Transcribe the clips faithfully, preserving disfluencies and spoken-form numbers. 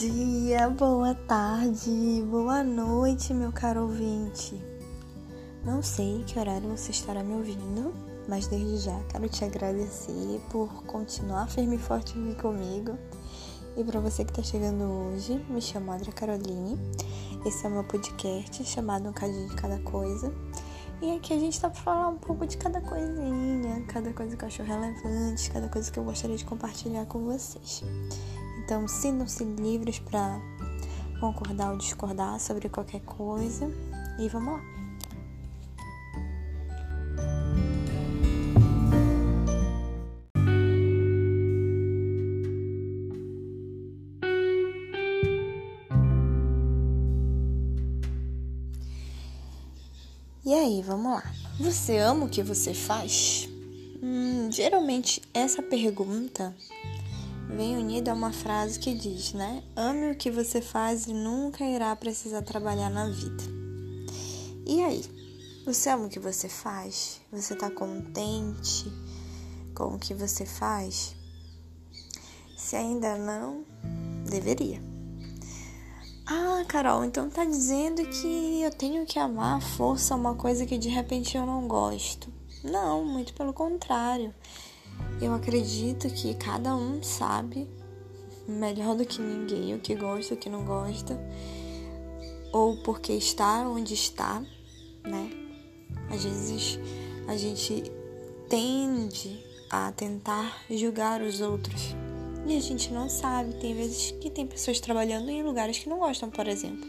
dia, boa tarde, boa noite, meu caro ouvinte. Não sei que horário você estará me ouvindo, mas desde já quero te agradecer por continuar firme e forte comigo. E para você que está chegando hoje, me chamo Andra Caroline. Esse é o meu podcast chamado Um Cadinho de Cada Coisa. E aqui a gente está para falar um pouco de cada coisinha, cada coisa que eu acho relevante, cada coisa que eu gostaria de compartilhar com vocês. Então, sintam-se livres para concordar ou discordar sobre qualquer coisa. E vamos lá! E aí, vamos lá. Você ama o que você faz? Hum, geralmente, essa pergunta vem unida a uma frase que diz, né? Ame o que você faz e nunca irá precisar trabalhar na vida. E aí? Você ama o que você faz? Você tá contente com o que você faz? Se ainda não, deveria. Ah, Carol, então tá dizendo que eu tenho que amar à força uma coisa que de repente eu não gosto. Não, muito pelo contrário. Eu acredito que cada um sabe melhor do que ninguém o que gosta, o que não gosta, ou porque está onde está, né? Às vezes a gente tende a tentar julgar os outros. E a gente não sabe, tem vezes que tem pessoas trabalhando em lugares que não gostam, por exemplo.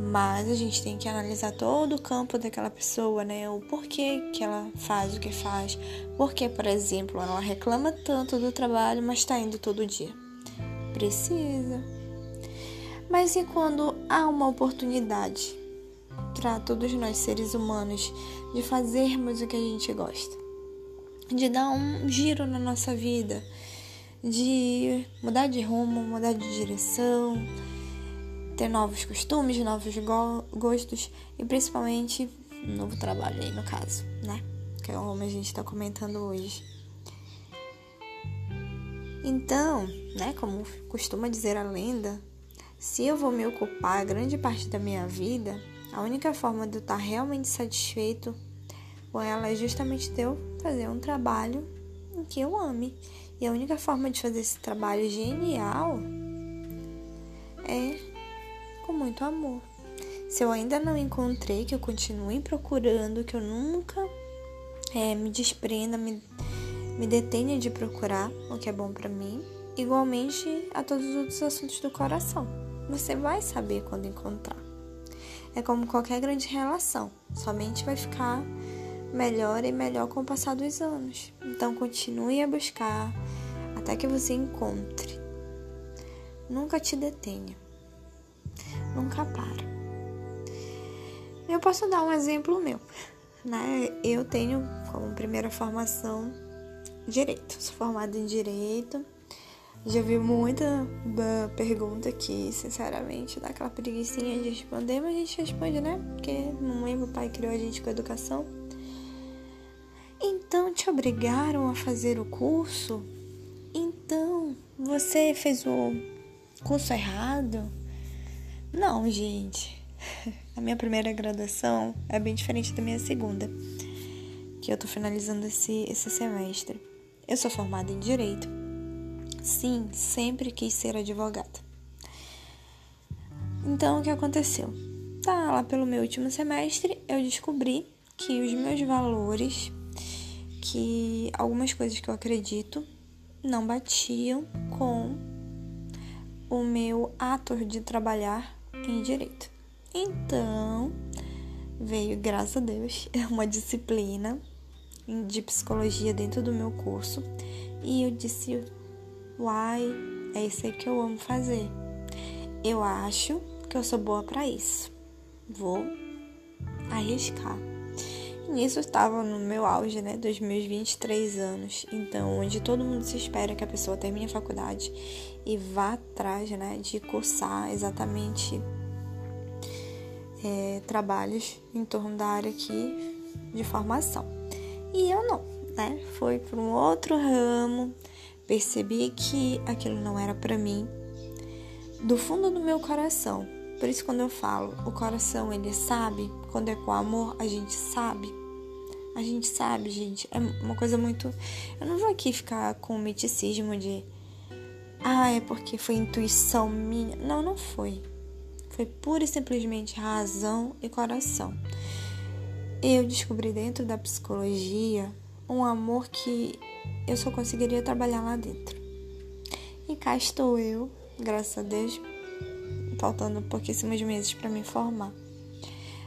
Mas a gente tem que analisar todo o campo daquela pessoa, né? O porquê que ela faz o que faz. Porque, por exemplo, ela reclama tanto do trabalho, mas tá indo todo dia. Precisa. Mas e quando há uma oportunidade para todos nós, seres humanos, de fazermos o que a gente gosta? De dar um giro na nossa vida, de mudar de rumo, mudar de direção, ter novos costumes, novos go- gostos e principalmente um novo trabalho aí no caso, né? Que é como a gente tá comentando hoje. Então, né, como costuma dizer a lenda, se eu vou me ocupar grande parte da minha vida, a única forma de eu estar realmente satisfeito com ela é justamente de eu fazer um trabalho em que eu ame. E a única forma de fazer esse trabalho genial é com muito amor. Se eu ainda não encontrei, que eu continue procurando, que eu nunca é, me desprenda, me, me detenha de procurar o que é bom pra mim, igualmente a todos os outros assuntos do coração. Você vai saber quando encontrar. É como qualquer grande relação, somente vai ficar melhor e melhor com o passar dos anos. Então continue a buscar até que você encontre. Nunca te detenha. Nunca para. Eu posso dar um exemplo meu, né? Eu tenho como primeira formação direito. Sou formada em direito. Já vi muita pergunta que, sinceramente, dá aquela preguicinha de responder, mas a gente responde, né? Porque mamãe e papai criou a gente com a educação. Então, te obrigaram a fazer o curso? Então, você fez o curso errado? Não, gente. A minha primeira graduação é bem diferente da minha segunda, que eu tô finalizando esse, esse semestre. Eu sou formada em Direito. Sim, sempre quis ser advogada. Então, o que aconteceu? Tá, lá pelo meu último semestre, eu descobri que os meus valores, que algumas coisas que eu acredito não batiam com o meu ato de trabalhar em direito. Então, veio, graças a Deus, uma disciplina de psicologia dentro do meu curso e eu disse, uai, é isso aí que eu amo fazer. Eu acho que eu sou boa pra isso. Vou arriscar. Nisso eu estava no meu auge, né, dos meus vinte e três anos, então onde todo mundo se espera que a pessoa termine a faculdade e vá atrás, né, de cursar exatamente é, trabalhos em torno da área aqui de formação. E eu não, né, fui para um outro ramo, percebi que aquilo não era para mim, do fundo do meu coração. Por isso, quando eu falo, o coração, ele sabe, quando é com amor, a gente sabe. A gente sabe, gente, é uma coisa muito... Eu não vou aqui ficar com o misticismo de... Ah, é porque foi intuição minha. Não, não foi. Foi pura e simplesmente razão e coração. Eu descobri dentro da psicologia um amor que eu só conseguiria trabalhar lá dentro. E cá estou eu, graças a Deus... faltando pouquíssimos meses pra me formar.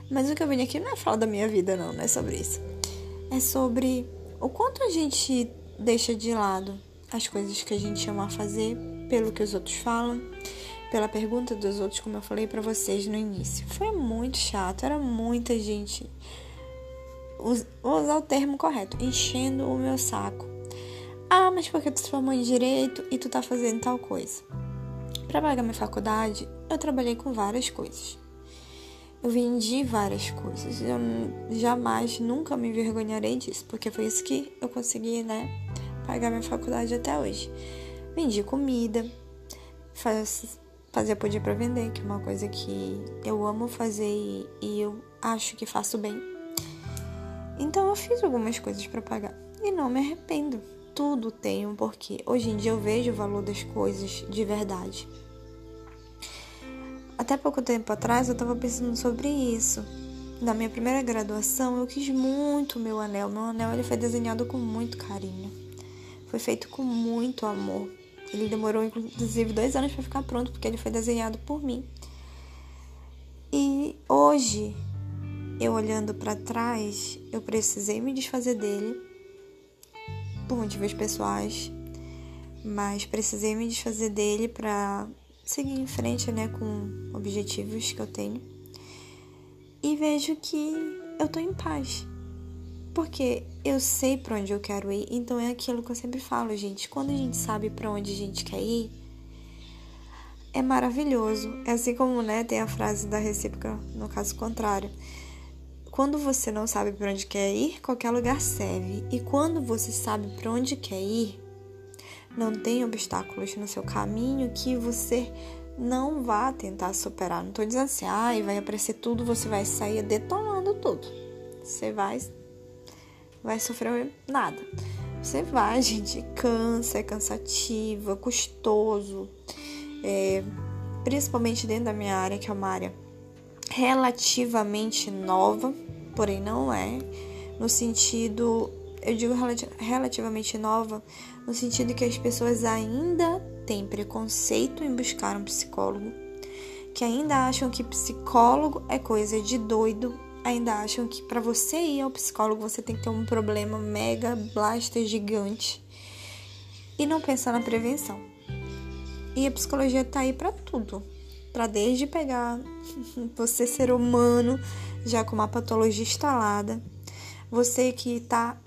Mas o que eu vim aqui não é falar da minha vida, não, não é sobre isso. É sobre o quanto a gente deixa de lado as coisas que a gente ama fazer, pelo que os outros falam, pela pergunta dos outros, como eu falei pra vocês no início. Foi muito chato, era muita gente, vou usar o termo correto, enchendo o meu saco. Ah, mas porque tu se formou em direito e tu tá fazendo tal coisa? Pra pagar minha faculdade, eu trabalhei com várias coisas. Eu vendi várias coisas. Eu jamais, nunca me envergonharei disso, porque foi isso que eu consegui, né, pagar minha faculdade até hoje. Vendi comida, faz, fazia pudim pra vender, que é uma coisa que eu amo fazer e, e eu acho que faço bem. Então eu fiz algumas coisas pra pagar e não me arrependo. Tudo tem um porquê. Hoje em dia eu vejo o valor das coisas de verdade. Até pouco tempo atrás eu estava pensando sobre isso. Na minha primeira graduação eu quis muito o meu anel. Meu anel, ele foi desenhado com muito carinho. Foi feito com muito amor. Ele demorou inclusive dois anos para ficar pronto, porque ele foi desenhado por mim. E hoje, eu olhando para trás, eu precisei me desfazer dele. Por motivos pessoais, mas precisei me desfazer dele para seguir em frente, né, com objetivos que eu tenho, e vejo que eu tô em paz, porque eu sei para onde eu quero ir. Então é aquilo que eu sempre falo, gente, quando a gente sabe para onde a gente quer ir, é maravilhoso. É assim como, né, tem a frase da recíproca, no caso contrário. Quando você não sabe para onde quer ir, qualquer lugar serve. E quando você sabe para onde quer ir, não tem obstáculos no seu caminho que você não vá tentar superar. Não estou dizendo assim, ah, e vai aparecer tudo, você vai sair detonando tudo. Você vai, vai sofrer nada. Você vai, gente, cansa, é cansativo, é custoso. É, principalmente dentro da minha área, que é uma área relativamente nova, porém não é, no sentido, eu digo relativamente nova, no sentido que as pessoas ainda têm preconceito em buscar um psicólogo, que ainda acham que psicólogo é coisa de doido, ainda acham que para você ir ao psicólogo você tem que ter um problema mega, blaster, gigante, e não pensar na prevenção. E a psicologia tá aí para tudo. Para desde pegar você, ser humano, já com uma patologia instalada, você que está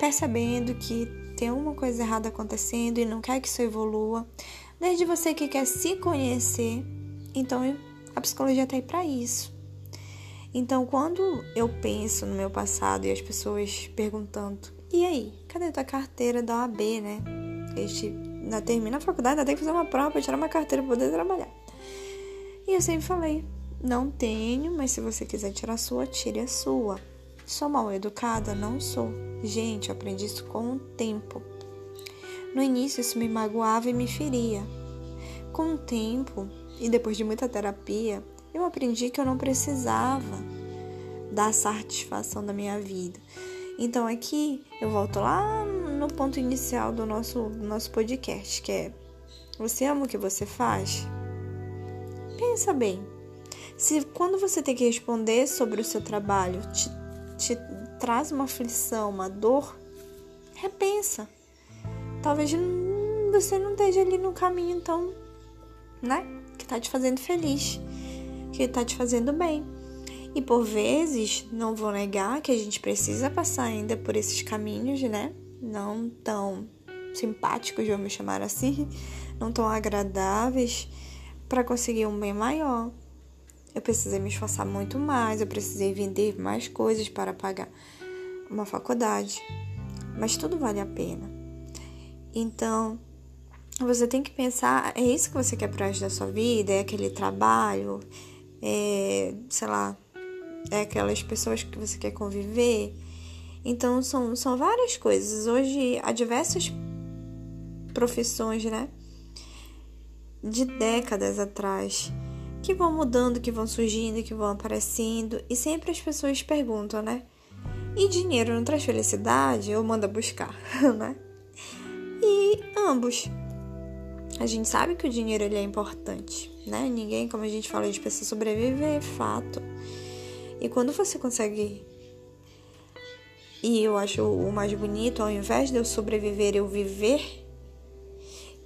percebendo que tem alguma coisa errada acontecendo e não quer que isso evolua, desde você que quer se conhecer. Então a psicologia está aí para isso. Então quando eu penso no meu passado e as pessoas perguntando, e aí, cadê tua carteira da O A B, né? Este, termina a faculdade, ainda tem que fazer uma prova, tirar uma carteira para poder trabalhar. E eu sempre falei, não tenho, mas se você quiser tirar a sua, tire a sua. Sou mal educada? Não sou. Gente, eu aprendi isso com o tempo. No início isso me magoava e me feria. Com o tempo, e depois de muita terapia, eu aprendi que eu não precisava dar satisfação da minha vida. Então aqui eu volto lá no ponto inicial do nosso, nosso podcast, que é: você ama o que você faz? Pensa bem, se quando você tem que responder sobre o seu trabalho te, te traz uma aflição, uma dor, repensa. Talvez hum, você não esteja ali no caminho, então, né, que tá te fazendo feliz, que tá te fazendo bem. E por vezes, não vou negar que a gente precisa passar ainda por esses caminhos, né, não tão simpáticos, vamos chamar assim, não tão agradáveis, para conseguir um bem maior. Eu precisei me esforçar muito mais, eu precisei vender mais coisas para pagar uma faculdade, mas tudo vale a pena. Então, Você tem que pensar, é isso que você quer pro resto da sua vida? É aquele trabalho? É, sei lá, é aquelas pessoas que você quer conviver? Então, são, são várias coisas. Hoje, há diversas profissões, né? De décadas atrás, que vão mudando, que vão surgindo, que vão aparecendo. E sempre as pessoas perguntam, né? E dinheiro não traz felicidade? Eu mando buscar, né? E ambos. A gente sabe que o dinheiro ele é importante, né? Ninguém, como a gente fala, de pessoa sobreviver, é fato. E quando você consegue... E eu acho o mais bonito, ao invés de eu sobreviver, eu viver.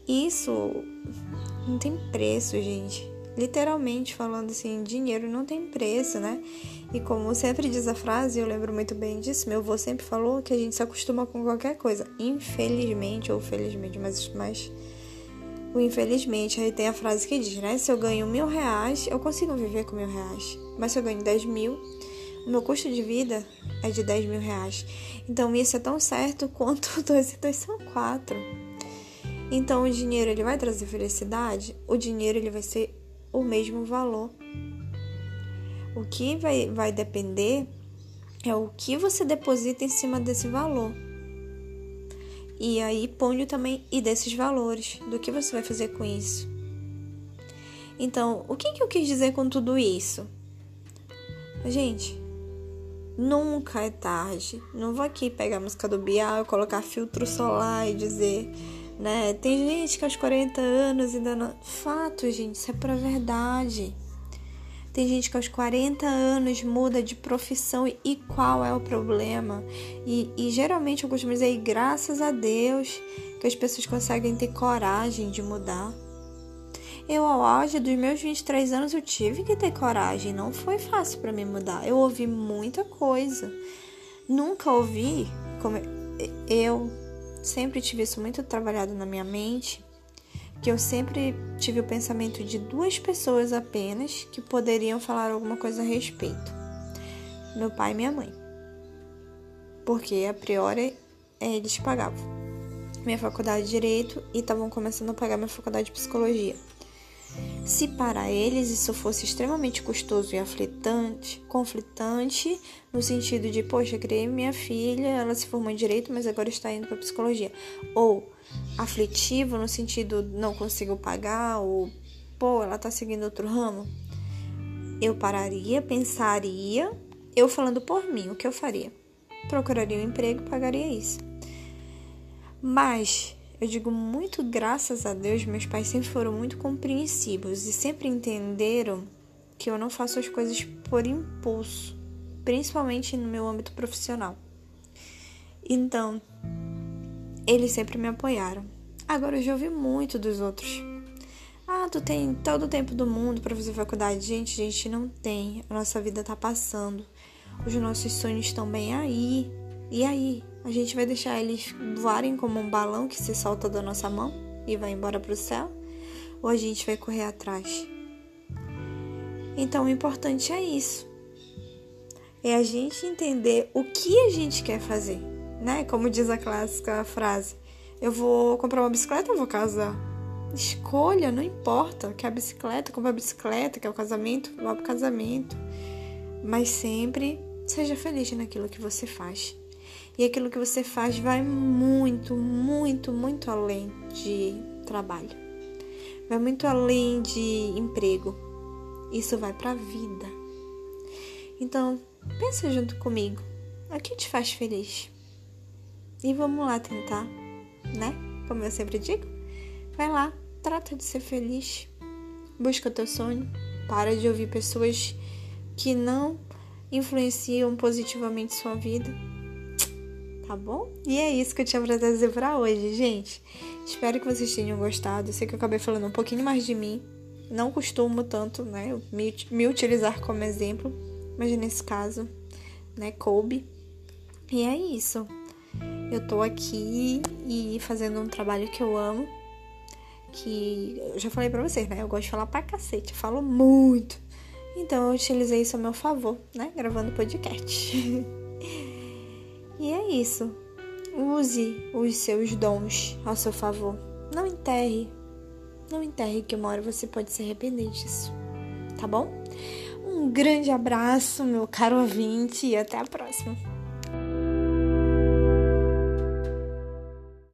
Isso não tem preço, gente. Literalmente falando assim, dinheiro não tem preço, né? E como sempre diz a frase, eu lembro muito bem disso, meu avô sempre falou que a gente se acostuma com qualquer coisa. Infelizmente ou felizmente, mas, mas o infelizmente, aí tem a frase que diz, né? Se eu ganho mil reais, eu consigo viver com mil reais. Mas se eu ganho dez mil... O meu custo de vida é de dez mil reais. Então, isso é tão certo quanto dois e dois são quatro. Então, o dinheiro ele vai trazer felicidade? O dinheiro ele vai ser o mesmo valor. O que vai, vai depender é o que você deposita em cima desse valor. E aí, ponho também e desses valores. Do que você vai fazer com isso? Então, o que, que eu quis dizer com tudo isso? Gente... Nunca é tarde. Não vou aqui pegar a música do Bial, colocar filtro solar e dizer, né? Tem gente que aos quarenta anos ainda não... Fato, gente, isso é pra verdade. Tem gente que aos quarenta anos muda de profissão e qual é o problema? E, e geralmente eu costumo dizer, graças a Deus, que as pessoas conseguem ter coragem de mudar. Eu, ao auge dos meus vinte e três anos, eu tive que ter coragem. Não foi fácil pra mim mudar. Eu ouvi muita coisa. Nunca ouvi... Como eu sempre tive isso muito trabalhado na minha mente. Que eu sempre tive o pensamento de duas pessoas apenas que poderiam falar alguma coisa a respeito. Meu pai e minha mãe. Porque, a priori, eles pagavam minha faculdade de Direito e estavam começando a pagar minha faculdade de Psicologia. Se para eles isso fosse extremamente custoso e aflitante, conflitante, no sentido de, poxa, criei minha filha, ela se formou em Direito, mas agora está indo para Psicologia. Ou aflitivo, no sentido, não consigo pagar, ou, pô, ela está seguindo outro ramo. Eu pararia, pensaria, eu falando por mim, o que eu faria? Procuraria um emprego e pagaria isso. Mas... Eu digo muito graças a Deus, meus pais sempre foram muito compreensivos e sempre entenderam que eu não faço as coisas por impulso, principalmente no meu âmbito profissional. Então, eles sempre me apoiaram. Agora, eu já ouvi muito dos outros. Ah, tu tem todo o tempo do mundo para fazer faculdade. Gente, a gente não tem. A nossa vida tá passando. Os nossos sonhos estão bem aí. E aí? A gente vai deixar eles voarem como um balão que se solta da nossa mão e vai embora pro céu? Ou a gente vai correr atrás? Então, o importante é isso. É a gente entender o que a gente quer fazer, né? Como diz a clássica frase, eu vou comprar uma bicicleta ou vou casar? Escolha, não importa. Quer a bicicleta, compra a bicicleta. Quer o casamento, vá pro casamento. Mas sempre seja feliz naquilo que você faz. E aquilo que você faz vai muito, muito, muito além de trabalho. Vai muito além de emprego. Isso vai pra vida. Então, pensa junto comigo. O que te faz feliz? E vamos lá tentar, né? Como eu sempre digo. Vai lá, trata de ser feliz. Busca o teu sonho. Para de ouvir pessoas que não influenciam positivamente sua vida. Tá bom? E é isso que eu tinha pra trazer pra hoje, gente. Espero que vocês tenham gostado. Eu sei que eu acabei falando um pouquinho mais de mim. Não costumo tanto, né? Me, me utilizar como exemplo. Mas nesse caso, né? Coube. E é isso. Eu tô aqui e fazendo um trabalho que eu amo. Que eu já falei pra vocês, né? Eu gosto de falar pra cacete. Eu falo muito. Então eu utilizei isso a meu favor, né? Gravando podcast. E é isso. Use os seus dons ao seu favor. não enterre. Não enterre, que uma hora você pode se arrepender disso. Tá bom? Um grande abraço, meu caro ouvinte, e até a próxima.